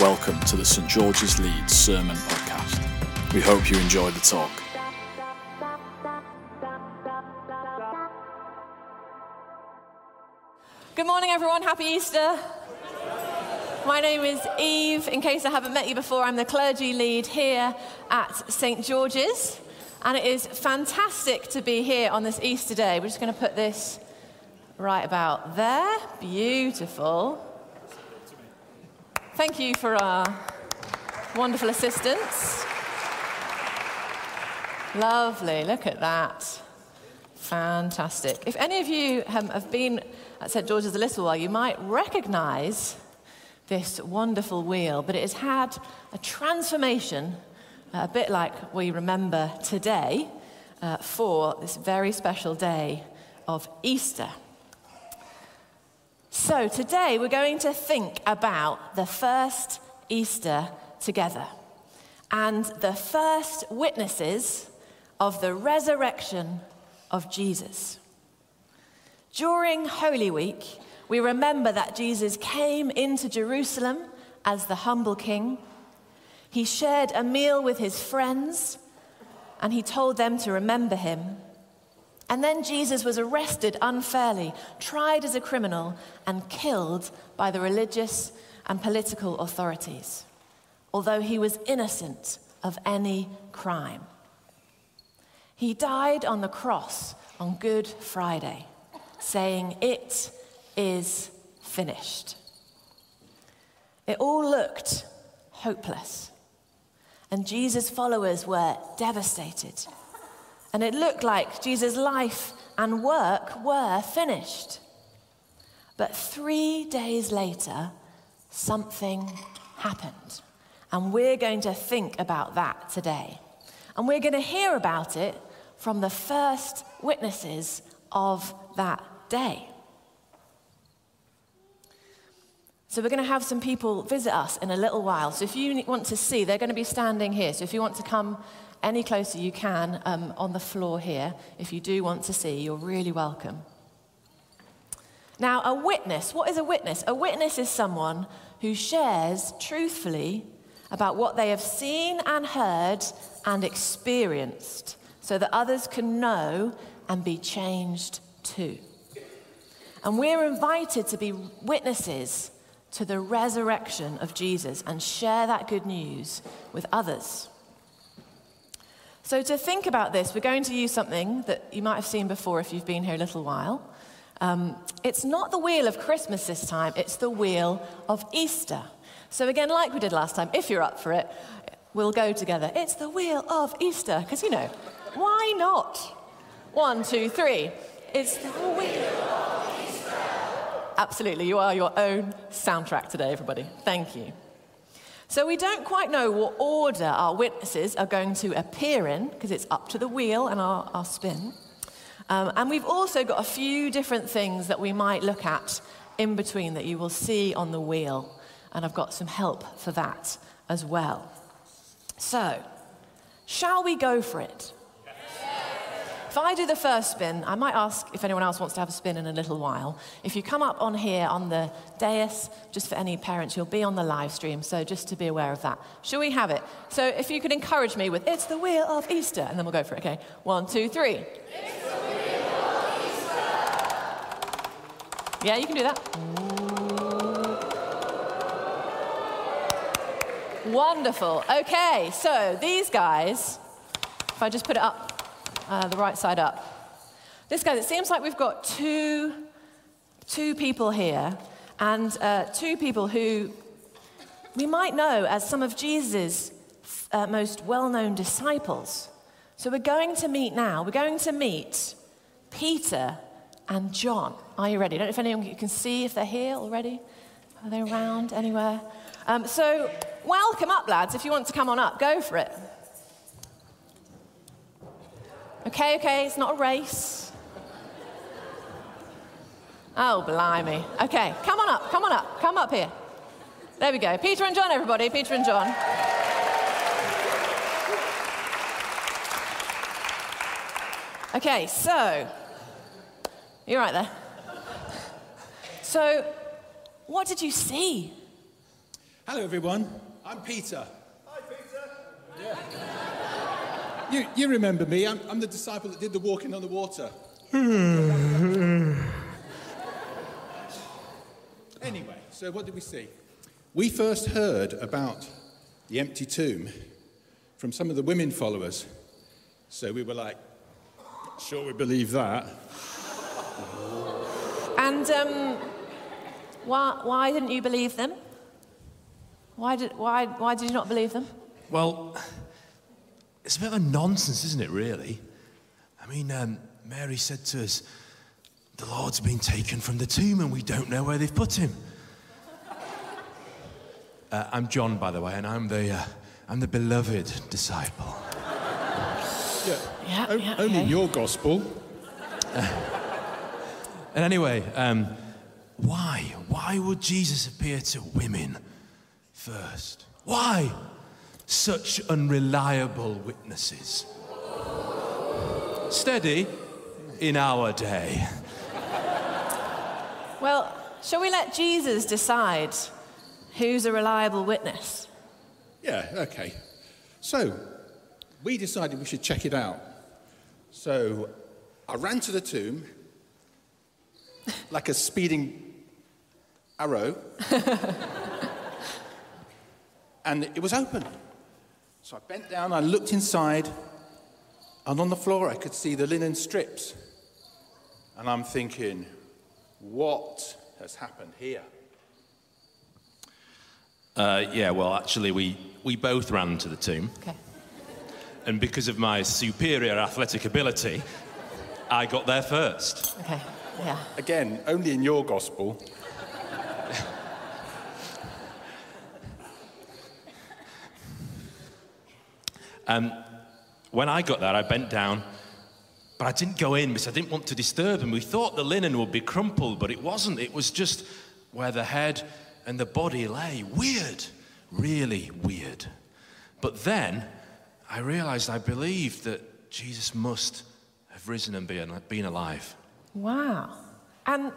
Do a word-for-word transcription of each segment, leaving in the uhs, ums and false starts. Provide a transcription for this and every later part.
Welcome to the Saint George's Leeds Sermon Podcast. We hope you enjoy the talk. Good morning, everyone. Happy Easter. My name is Eve. In case I haven't met you before, I'm the clergy lead here at Saint George's. And it is fantastic to be here on this Easter day. We're just going to put this right about there. Beautiful. Thank you for our wonderful assistance. Lovely, look at that. Fantastic. If any of you um, have been at Saint George's a little while, you might recognise this wonderful wheel, but it has had a transformation, uh, a bit like we remember today, uh, for this very special day of Easter. So today we're going to think about the first Easter together and the first witnesses of the resurrection of Jesus. During Holy Week, we remember that Jesus came into Jerusalem as the humble king. He shared a meal with his friends and he told them to remember him. And then Jesus was arrested unfairly, tried as a criminal, and killed by the religious and political authorities, although he was innocent of any crime. He died on the cross on Good Friday, saying, "It is finished." It all looked hopeless, and Jesus' followers were devastated. And it looked like Jesus' life and work were finished. But three days later, something happened. And we're going to think about that today. And we're going to hear about it from the first witnesses of that day. So we're going to have some people visit us in a little while. So if you want to see, they're going to be standing here. So if you want to come any closer you can um, on the floor here, if you do want to see, you're really welcome. Now, a witness. What is a witness? A witness is someone who shares truthfully about what they have seen and heard and experienced so that others can know and be changed too. And we're invited to be witnesses to the resurrection of Jesus and share that good news with others. So to think about this, we're going to use something that you might have seen before if you've been here a little while. Um, it's not the wheel of Christmas this time, it's the wheel of Easter. So again, like we did last time, if you're up for it, we'll go together. It's the wheel of Easter, because, you know, why not? One, two, three. It's the wheel of Easter. Absolutely, you are your own soundtrack today, everybody. Thank you. So we don't quite know what order our witnesses are going to appear in, because it's up to the wheel and our, our spin. Um, and we've also got a few different things that we might look at in between that you will see on the wheel. And I've got some help for that as well. So, shall we go for it? Yes. If I do the first spin, I might ask if anyone else wants to have a spin in a little while. If you come up on here on the dais, just for any parents, you'll be on the live stream, so just to be aware of that. Shall we have it? So if you could encourage me with, "It's the wheel of Easter," and then we'll go for it, okay? One, two, three. It's the wheel of Easter. Yeah, you can do that. Ooh. Wonderful. Okay, so these guys, if I just put it up, Uh, the right side up. This guy, it seems like we've got two, two people here, and uh, two people who we might know as some of Jesus' uh, most well-known disciples. So we're going to meet now, we're going to meet Peter and John. Are you ready? I don't know if anyone can see if they're here already. Are they around anywhere? Um, so welcome up, lads. If you want to come on up, go for it. Okay, okay, it's not a race. Oh, blimey. Okay, come on up, come on up, come up here. There we go. Peter and John, everybody, Peter and John. Okay, so, you're right there. So, what did you see? Hello, everyone. I'm Peter. Hi, Peter. Yeah. you, you remember me. I'm, I'm the disciple that did the walking on the water. Anyway, so what did we see? We first heard about the empty tomb from some of the women followers. So we were like, sure we believe that. And um, why, why didn't you believe them? Why did, why, why did you not believe them? Well, it's a bit of a nonsense, isn't it, really? I mean, um, Mary said to us, the Lord's been taken from the tomb and we don't know where they've put him. uh, I'm John, by the way, and I'm the, uh, I'm the beloved disciple. Yeah, yeah, o yeah, okay. Only in your gospel. Uh, and anyway, um, why? Why would Jesus appear to women first? Why? Such unreliable witnesses. Steady in our day. Well, shall we let Jesus decide who's a reliable witness? Yeah, okay. So, we decided we should check it out. So, I ran to the tomb like a speeding arrow. And it was open. So I bent down, I looked inside, and on the floor I could see the linen strips. And I'm thinking, what has happened here? Uh, yeah, well, actually, we, we both ran to the tomb. Okay. And because of my superior athletic ability, I got there first. Okay, yeah. Again, only in your gospel. um, when I got there, I bent down, but I didn't go in because I didn't want to disturb him. We thought the linen would be crumpled, but it wasn't. It was just where the head and the body lay. Weird, really weird. But then I realised I believed that Jesus must have risen and been alive. Wow. And,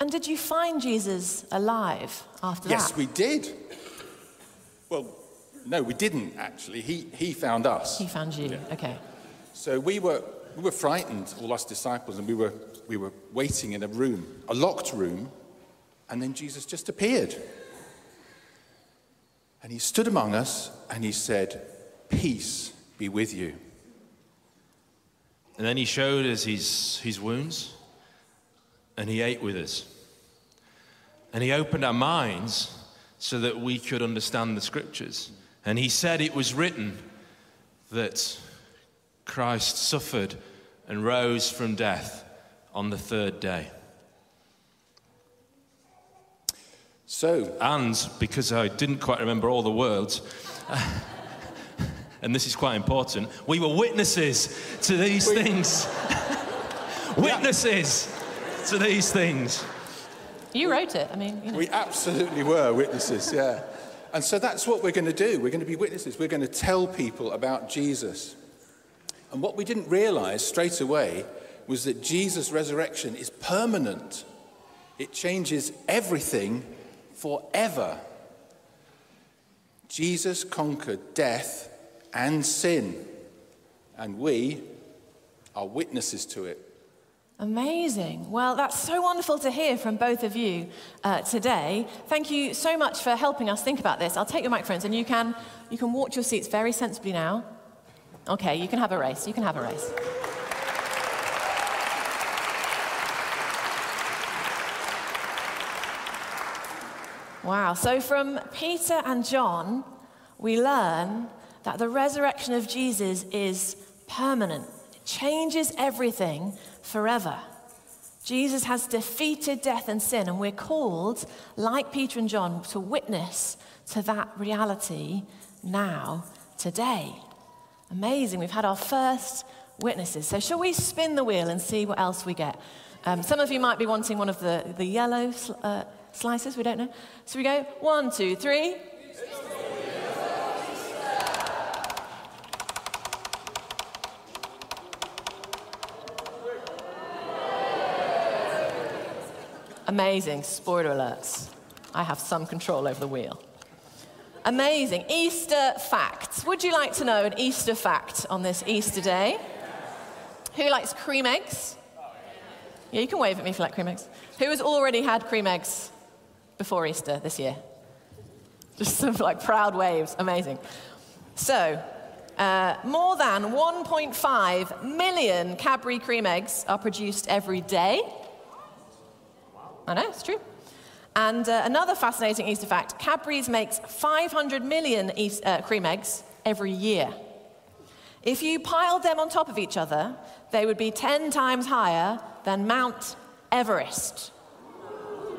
and did you find Jesus alive after yes, that? Yes, we did. Well, no, we didn't, actually. He, he found us. He found you, yeah. Okay. So we were... We were frightened, all us disciples, and we were, we were waiting in a room, a locked room, and then Jesus just appeared. And he stood among us, and he said, peace be with you. And then he showed us his, his wounds, and he ate with us. And he opened our minds so that we could understand the scriptures. And he said it was written that Christ suffered and rose from death on the third day. So, and because I didn't quite remember all the words, and this is quite important, we were witnesses to these we, things. Witnesses to these things. You wrote it, I mean. You know. We absolutely were witnesses, yeah. And so that's what we're going to do. We're going to be witnesses. We're going to tell people about Jesus. And what we didn't realize straight away was that Jesus' resurrection is permanent. It changes everything forever. Jesus conquered death and sin, and we are witnesses to it. Amazing. Well, that's so wonderful to hear from both of you uh, today. Thank you so much for helping us think about this. I'll take your microphones, and you can, you can walk to your seats very sensibly now. Okay, you can have a race, you can have a race. Wow, so from Peter and John, we learn that the resurrection of Jesus is permanent. It changes everything forever. Jesus has defeated death and sin, and we're called, like Peter and John, to witness to that reality now, today. Amazing, we've had our first witnesses. So shall we spin the wheel and see what else we get? Um, some of you might be wanting one of the, the yellow sl uh, slices, we don't know. So we go, one, two, three. Amazing, spoiler alerts. I have some control over the wheel. Amazing. Easter facts. Would you like to know an Easter fact on this Easter day? Who likes cream eggs? Yeah, you can wave at me if you like cream eggs. Who has already had cream eggs before Easter this year? Just some like proud waves. Amazing. So, uh, more than one point five million Cadbury cream eggs are produced every day. I know, it's true. And uh, another fascinating Easter fact, Cadbury's makes five hundred million East, uh, cream eggs every year. If you piled them on top of each other, they would be ten times higher than Mount Everest.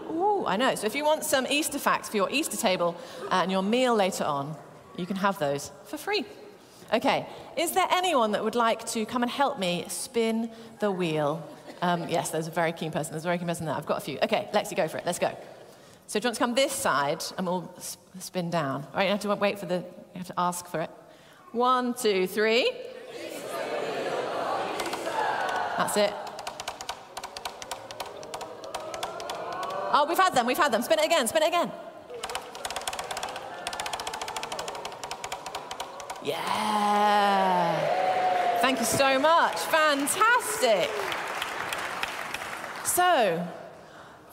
Ooh, I know. So if you want some Easter facts for your Easter table and your meal later on, you can have those for free. Okay, is there anyone that would like to come and help me spin the wheel? Um, yes, there's a very keen person. There's a very keen person there. I've got a few. Okay, Lexi, go for it. Let's go. So do you want to come this side and we'll spin down? All right, you have to wait for the, you have to ask for it. One, two, three. That's it. Oh, we've had them, we've had them. Spin it again, spin it again. Yeah. Thank you so much. Fantastic. So,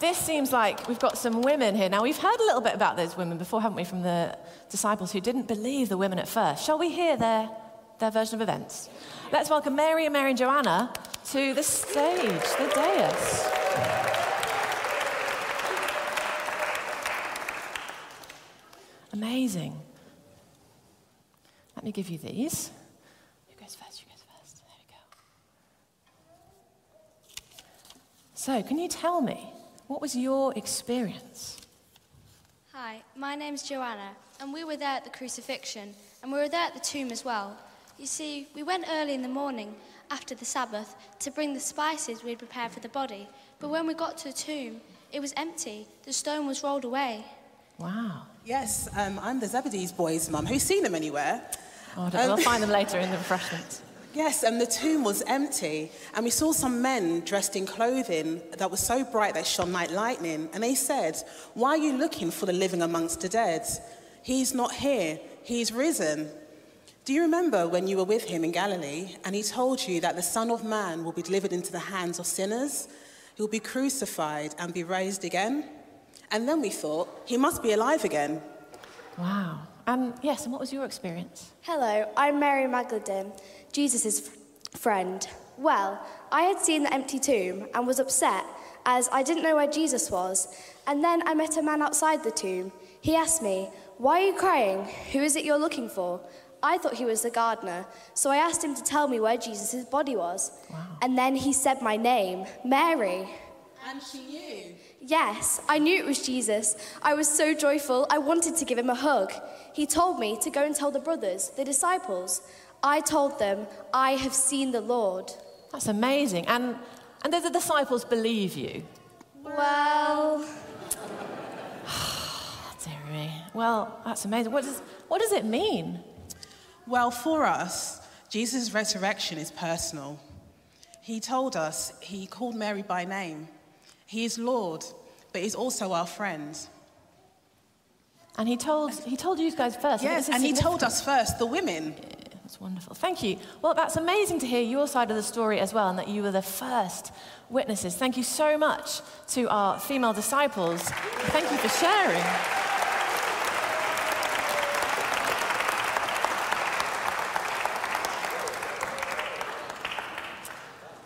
this seems like we've got some women here. Now, we've heard a little bit about those women before, haven't we, from the disciples who didn't believe the women at first. Shall we hear their, their version of events? Let's welcome Mary and Mary and Joanna to the stage, the dais. Amazing. Let me give you these. Who goes first? Who goes first? There we go. So, can you tell me, what was your experience? Hi, my name's Joanna, and we were there at the crucifixion, and we were there at the tomb as well. You see, we went early in the morning, after the Sabbath, to bring the spices we'd prepared for the body, but when we got to the tomb, it was empty. The stone was rolled away. Wow. Yes, um, I'm the Zebedee's boys' mum. Who's seen them anywhere? Oh, I don't um, know. I'll find them later in the refreshments. Yes, and the tomb was empty, and we saw some men dressed in clothing that was so bright that shone like lightning, and they said, "Why are you looking for the living amongst the dead? He's not here. He's risen. Do you remember when you were with him in Galilee, and he told you that the Son of Man will be delivered into the hands of sinners? He'll be crucified and be raised again." And then we thought, he must be alive again. Wow. Um, yes, and what was your experience? Hello, I'm Mary Magdalene, Jesus' f- friend. Well, I had seen the empty tomb and was upset as I didn't know where Jesus was. And then I met a man outside the tomb. He asked me, "Why are you crying? Who is it you're looking for?" I thought he was the gardener, so I asked him to tell me where Jesus' body was. Wow. And then he said my name, Mary. And she knew. Yes, I knew it was Jesus. I was so joyful, I wanted to give him a hug. He told me to go and tell the brothers, the disciples. I told them, "I have seen the Lord." That's amazing. And and did the disciples believe you? Well... Dear me. Well, that's amazing. What does, what does it mean? Well, for us, Jesus' resurrection is personal. He told us, he called Mary by name. He is Lord, but he's also our friend. And he told he told you guys first. Yes, and he told us first, the women. Yeah, that's wonderful. Thank you. Well, that's amazing to hear your side of the story as well, and that you were the first witnesses. Thank you so much to our female disciples. Thank you for sharing.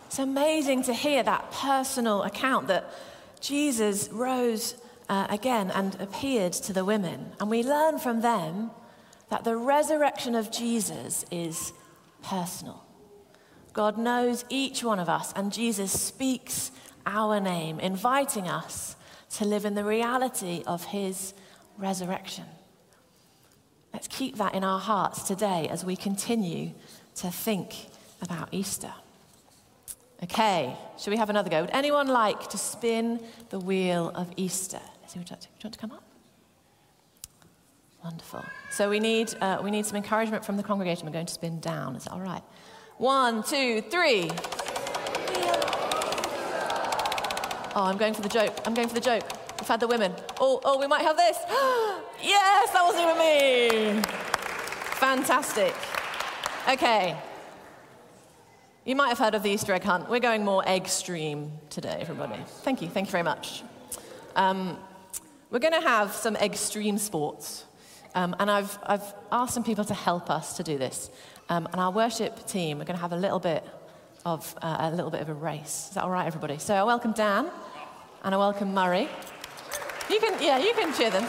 It's amazing to hear that personal account that Jesus rose uh, again and appeared to the women. And we learn from them that the resurrection of Jesus is personal. God knows each one of us, and Jesus speaks our name, inviting us to live in the reality of his resurrection. Let's keep that in our hearts today as we continue to think about Easter. Okay, shall we have another go? Would anyone like to spin the wheel of Easter? Let's see, would you like to, do you want to come up? Wonderful. So we need uh, we need some encouragement from the congregation. We're going to spin down. Is that all right? One, two, three. Oh, I'm going for the joke. I'm going for the joke. We've had the women. Oh, oh, we might have this. Yes, that wasn't even me. Fantastic. Okay. You might have heard of the Easter egg hunt. We're going more egg stream today, everybody. Thank you. Thank you very much. Um, we're going to have some egg stream sports. Um, and I've, I've asked some people to help us to do this. Um, and our worship team are going to have a little bit of uh, a little bit of a race. Is that all right, everybody? So I welcome Dan, and I welcome Murray. You can, yeah, you can cheer them.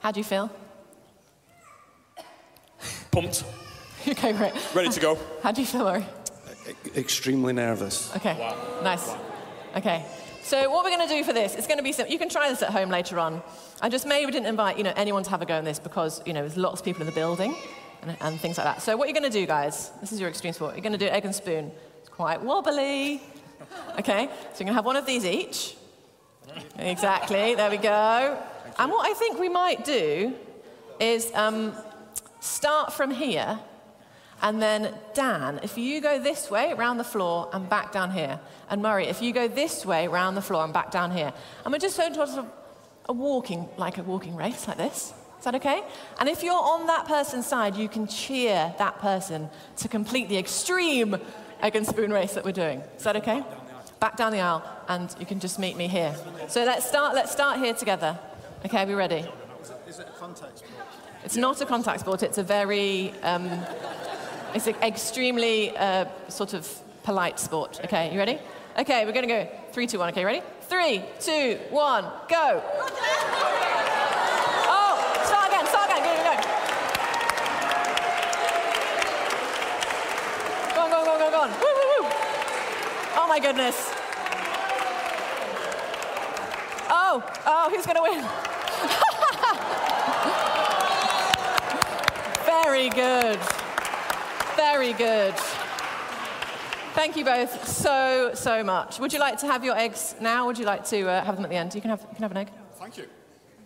How do you feel? Pumped. Okay, great. Ready to go. How do you feel, Murray? E- extremely nervous. Okay, wow. Nice. Wow. Okay, so what we're going to do for this, it's going to be simple. You can try this at home later on. I just maybe didn't invite, you know, anyone to have a go in this because, you know, there's lots of people in the building and, and things like that. So what you're going to do, guys, this is your extreme sport. You're going to do egg and spoon. It's quite wobbly. Okay, so you're going to have one of these each. Exactly, there we go. And what I think we might do is... Um, Start from here, and then Dan, if you go this way, round the floor, and back down here. And Murray, if you go this way, round the floor, and back down here. And we're just going to sort of a walking, like a walking race, like this. Is that okay? And if you're on that person's side, you can cheer that person to complete the extreme egg and spoon race that we're doing. Is that okay? Back down the aisle, and you can just meet me here. So let's start, let's start here together. Okay, are we ready? Is it, is it a contact sport? It's not a contact sport, it's a very, um, it's an extremely uh, sort of polite sport. Okay, you ready? Okay, we're going to go three, two, one. Okay, ready? Three, two, one, go. Oh, start again, start again, go, go, go. Go on, go on, go on, go on, go on. Woo, woo, woo. Oh my goodness. Oh, oh, who's going to win? Very good. Very good. Thank you both so, so much. Would you like to have your eggs now? Would you like to uh, have them at the end? You can have, you can have an egg. Thank you.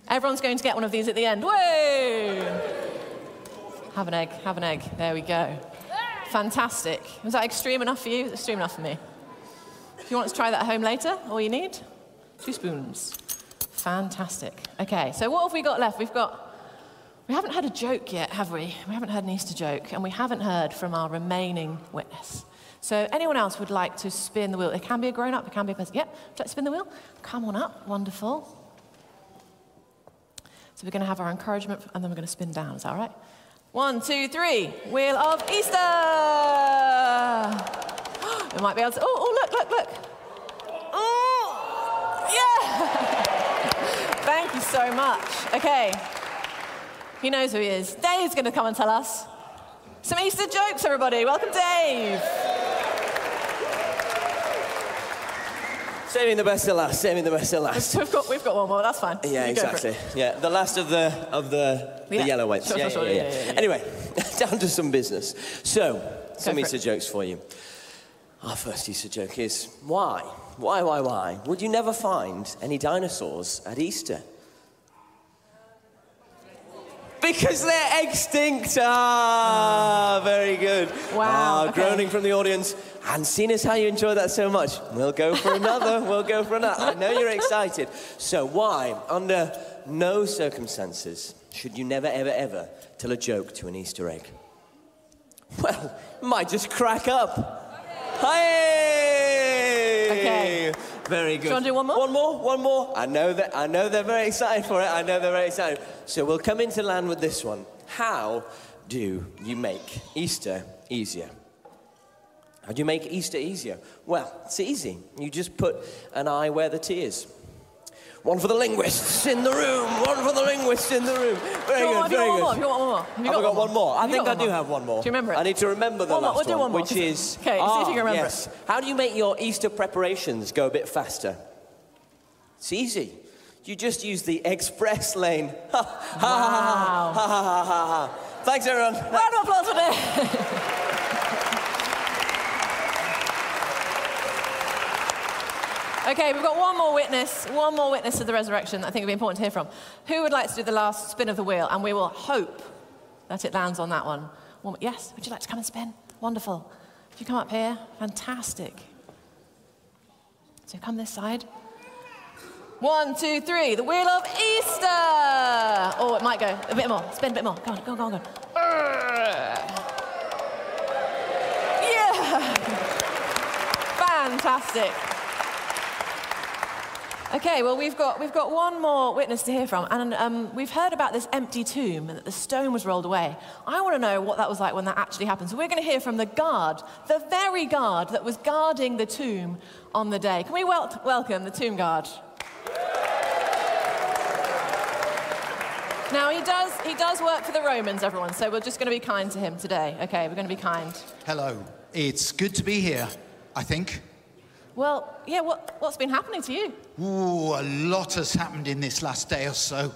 Everyone's going to get one of these at the end. Whoa! Have an egg. Have an egg. There we go. Fantastic. Was that extreme enough for you? It's extreme enough for me. If you want to try that at home later, all you need, two spoons. Fantastic. Okay, so what have we got left? We've got... We haven't had a joke yet, have we? We haven't had an Easter joke, and we haven't heard from our remaining witness. So anyone else would like to spin the wheel? It can be a grown-up, it can be a person. Yep, would you like to spin the wheel? Come on up, wonderful. So we're going to have our encouragement, and then we're going to spin down, is that all right? One, two, three, Wheel of Easter! We might be able to... Oh, oh look, look, look! Oh, yeah! Thank you so much. Okay. He knows who he is. Dave's going to come and tell us some Easter jokes, everybody. Welcome, Dave. Saving the best to last. Saving the best to last. We've got, we've got one more. That's fine. Yeah, you exactly. Yeah, the last of the of the, yeah. the yellow ones. Sure, yeah, sure, yeah, sure. Yeah, yeah. Yeah, yeah, yeah. Anyway, down to some business. So, some Easter it. jokes for you. Our first Easter joke is why, why, why, why would you never find any dinosaurs at Easter? Because they're extinct. Ah, very good. Wow. Ah, okay. Groaning from the audience. And seeing as how you enjoy that so much, we'll go for another. We'll go for another. I know you're excited. So why, under no circumstances, should you never, ever, ever tell a joke to an Easter egg? Well, you might just crack up. Hey! Okay. Very good. Do you want to do one more? One more, one more. I know that. I know they're very excited for it. I know they're very excited. So we'll come into land with this one. How do you make Easter easier? How do you make Easter easier? Well, it's easy. You just put an eye where the T is. One for the linguists in the room. One for the linguists in the room. Very good, very good. Have you got one more? Have you got one more? Have you got one more? I think I do have one more. Do you remember it? I need to remember the last one, which is... Okay, see if you can remember it. How do you make your Easter preparations go a bit faster? It's easy. You just use the express lane. Ha, ha, ha, ha, ha, ha, ha, ha. Thanks, everyone. Round of applause for me. Okay, we've got one more witness, one more witness to the resurrection that I think would be important to hear from. Who would like to do the last spin of the wheel? And we will hope that it lands on that one. Yes, would you like to come and spin? Wonderful. If you come up here, fantastic. So come this side. One, two, three, the wheel of Easter. Oh, it might go a bit more. Spin a bit more. Go on, go on, go on, go on. Yeah. Fantastic. Okay, well, we've got, we've got one more witness to hear from, and um, we've heard about this empty tomb and that the stone was rolled away. I want to know what that was like when that actually happened. So we're going to hear from the guard, the very guard that was guarding the tomb on the day. Can we wel- welcome the tomb guard? Now, he does, he does work for the Romans, everyone, so we're just going to be kind to him today. Okay, we're going to be kind. Hello. It's good to be here, I think. Well, yeah, what, what's been happening to you? Ooh, a lot has happened in this last day or so.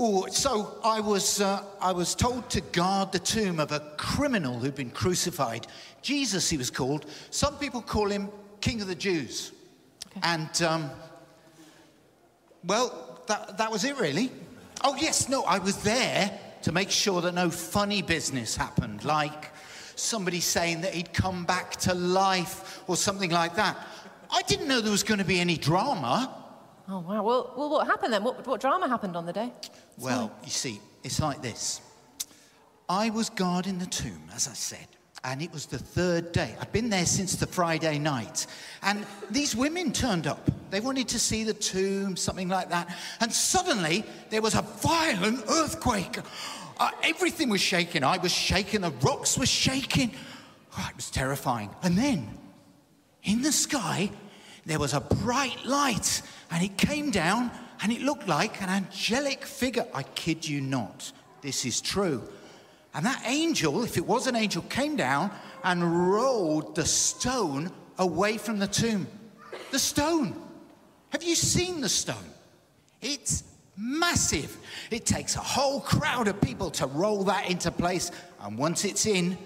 Ooh, so I was, uh, I was told to guard the tomb of a criminal who'd been crucified. Jesus, he was called. Some people call him King of the Jews. Okay. And, um, well, that, that was it, really. Oh, yes, no, I was there to make sure that no funny business happened, like somebody saying that he'd come back to life or something like that. I didn't know there was going to be any drama. Oh, wow. Well, well what happened then? What, what drama happened on the day? Well, you see, it's like this. I was guarding the tomb, as I said, and it was the third day. I've been there since the Friday night. And these women turned up. They wanted to see the tomb, something like that. And suddenly, there was a violent earthquake. Uh, everything was shaking. I was shaking. The rocks were shaking. Oh, it was terrifying. And then, in the sky, there was a bright light. And it came down, and it looked like an angelic figure. I kid you not. This is true. And that angel, if it was an angel, came down and rolled the stone away from the tomb. The stone. Have you seen the stone? It's massive. It takes a whole crowd of people to roll that into place. And once it's in,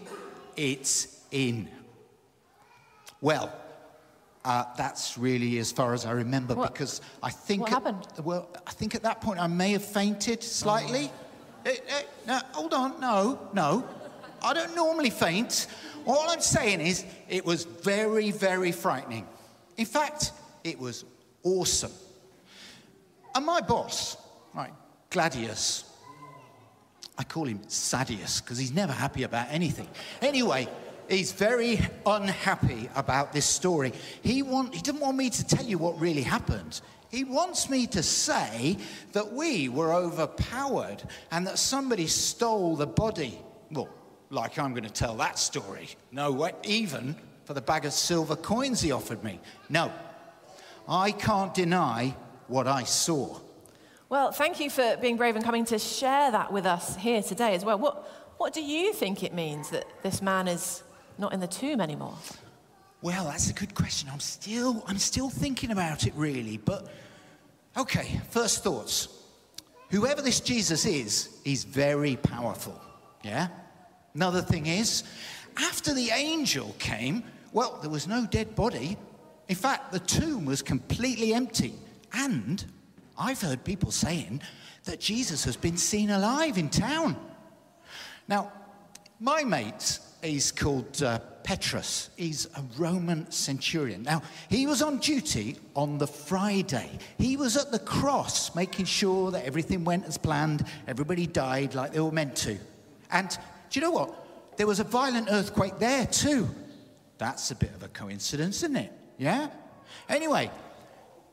it's in. Well, uh, that's really as far as I remember what? because I think... What at, happened? Well, I think at that point I may have fainted slightly. Oh. It, it, no, hold on, no, no. I don't normally faint. All I'm saying is it was very, very frightening. In fact, it was awesome. And my boss, right, Gladius, I call him Sadius because he's never happy about anything. Anyway, he's very unhappy about this story. He, want, he didn't want me to tell you what really happened. He wants me to say that we were overpowered and that somebody stole the body. Well, like I'm going to tell that story. No way, even for the bag of silver coins he offered me. No, I can't deny what I saw. Well, thank you for being brave and coming to share that with us here today as well. What, what do you think it means that this man is not in the tomb anymore? Well, that's a good question. I'm still, I'm still thinking about it, really. But, okay, first thoughts. Whoever this Jesus is, he's very powerful, yeah? Another thing is, after the angel came, well, there was no dead body. In fact, the tomb was completely empty. And I've heard people saying that Jesus has been seen alive in town. Now, my mate... He's called uh, Petrus. He's a Roman centurion. Now, he was on duty on the Friday. He was at the cross, making sure that everything went as planned. Everybody died like they were meant to. And do you know what? There was a violent earthquake there, too. That's a bit of a coincidence, isn't it? Yeah? Anyway,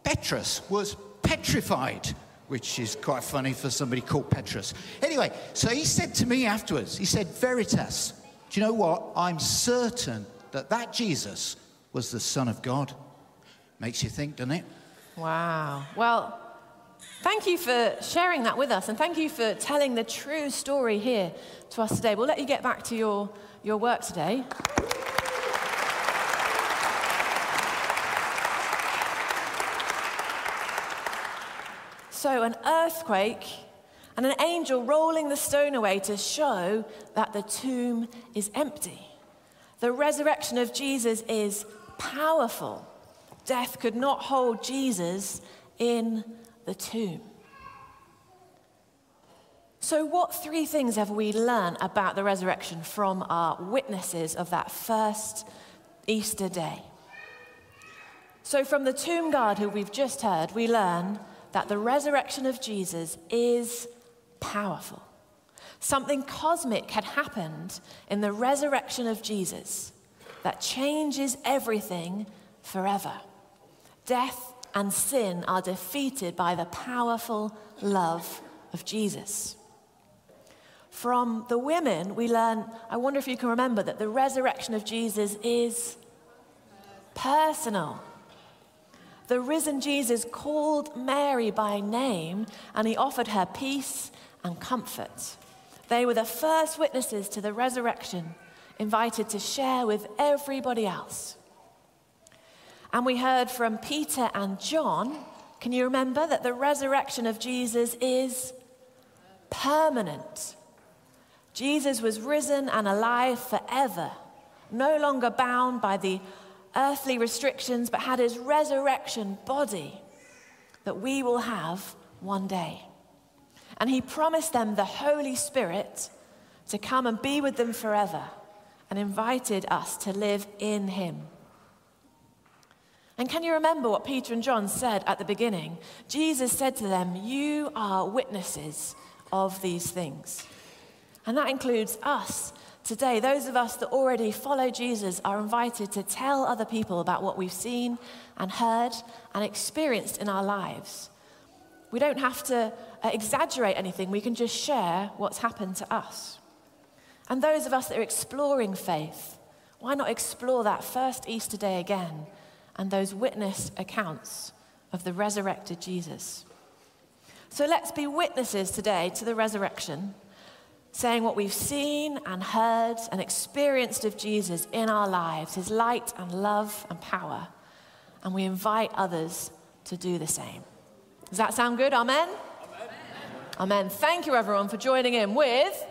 Petrus was petrified, which is quite funny for somebody called Petrus. Anyway, so he said to me afterwards, he said, Veritas, do you know what? I'm certain that that Jesus was the Son of God. Makes you think, doesn't it? Wow. Well, thank you for sharing that with us, and thank you for telling the true story here to us today. We'll let you get back to your, your work today. So, an earthquake... and an angel rolling the stone away to show that the tomb is empty. The resurrection of Jesus is powerful. Death could not hold Jesus in the tomb. So what three things have we learned about the resurrection from our witnesses of that first Easter day? So from the tomb guard who we've just heard, we learn that the resurrection of Jesus is powerful. Something cosmic had happened in the resurrection of Jesus that changes everything forever. Death and sin are defeated by the powerful love of Jesus. From the women, we learn, I wonder if you can remember, that the resurrection of Jesus is personal. The risen Jesus called Mary by name, and he offered her peace and comfort. They were the first witnesses to the resurrection, invited to share with everybody else. And we heard from Peter and John, can you remember, that the resurrection of Jesus is permanent. Jesus was risen and alive forever, no longer bound by the earthly restrictions, but had his resurrection body that we will have one day. And he promised them the Holy Spirit to come and be with them forever, and invited us to live in him. And can you remember what Peter and John said at the beginning? Jesus said to them, "You are witnesses of these things." And that includes us today. Those of us that already follow Jesus are invited to tell other people about what we've seen and heard and experienced in our lives. We don't have to exaggerate anything. We can just share what's happened to us. And those of us that are exploring faith, why not explore that first Easter day again and those witness accounts of the resurrected Jesus? So let's be witnesses today to the resurrection, saying what we've seen and heard and experienced of Jesus in our lives, his light and love and power. And we invite others to do the same. Does that sound good? Amen? Amen. Amen. Thank you, everyone, for joining in with...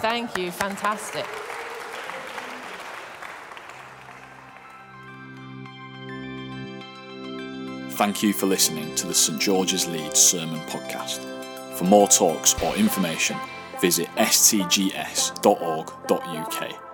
Thank you. Fantastic. Thank you for listening to the Saint George's Leeds Sermon Podcast. For more talks or information, visit s t g s dot org dot u k.